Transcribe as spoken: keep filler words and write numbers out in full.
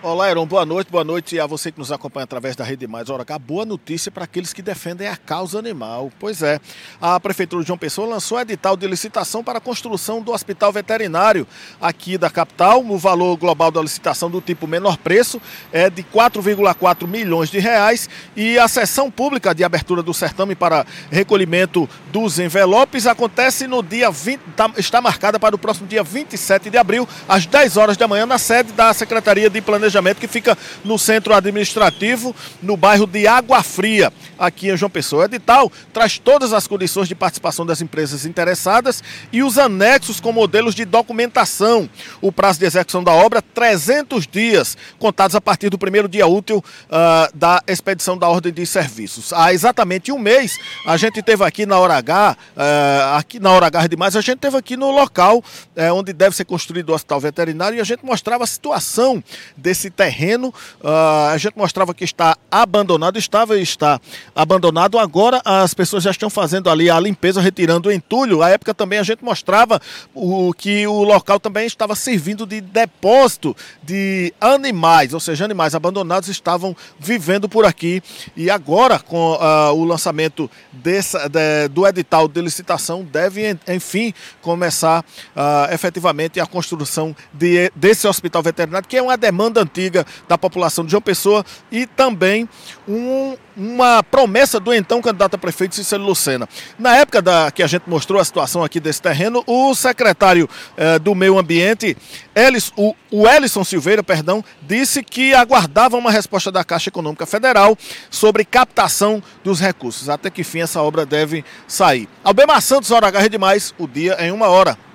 Olá, Heron, boa noite, boa noite a você que nos acompanha através da Rede Mais Horacá. Boa notícia para aqueles que defendem a causa animal. Pois é, a Prefeitura de João Pessoa lançou edital de licitação para a construção do Hospital Veterinário aqui da capital. O valor global da licitação do tipo menor preço é de quatro vírgula quatro milhões de reais e a sessão pública de abertura do certame para recolhimento dos envelopes acontece no dia vinte, está marcada para o próximo dia vinte e sete de abril, às dez horas da manhã, na sede da Secretaria de Planejamento, que fica no centro administrativo, no bairro de Água Fria, aqui em João Pessoa. O edital traz todas as condições de participação das empresas interessadas e os anexos com modelos de documentação. O prazo de execução da obra, trezentos dias, contados a partir do primeiro dia útil uh, da expedição da ordem de serviços. Há exatamente um mês, a gente teve aqui na Hora H, uh, aqui na Hora H demais, a gente teve aqui no local uh, onde deve ser construído o Hospital Veterinário e a gente mostrava a situação desse Esse terreno, uh, a gente mostrava que está abandonado, estava e está abandonado. Agora as pessoas já estão fazendo ali a limpeza, retirando o entulho. À época também a gente mostrava o, que o local também estava servindo de depósito de animais, ou seja, animais abandonados estavam vivendo por aqui. E agora, com uh, o lançamento dessa, de, do edital de licitação, deve, enfim, começar uh, efetivamente a construção de, desse hospital veterinário, que é uma demanda antiga da população de João Pessoa e também um, uma promessa do então candidato a prefeito Cícero Lucena. Na época da, que a gente mostrou a situação aqui desse terreno, o secretário eh, do Meio Ambiente, Elis, o, o Elisson Silveira, perdão, disse que aguardava uma resposta da Caixa Econômica Federal sobre captação dos recursos. Até que fim essa obra deve sair. Albema Santos, Hora H Demais, o dia em uma hora.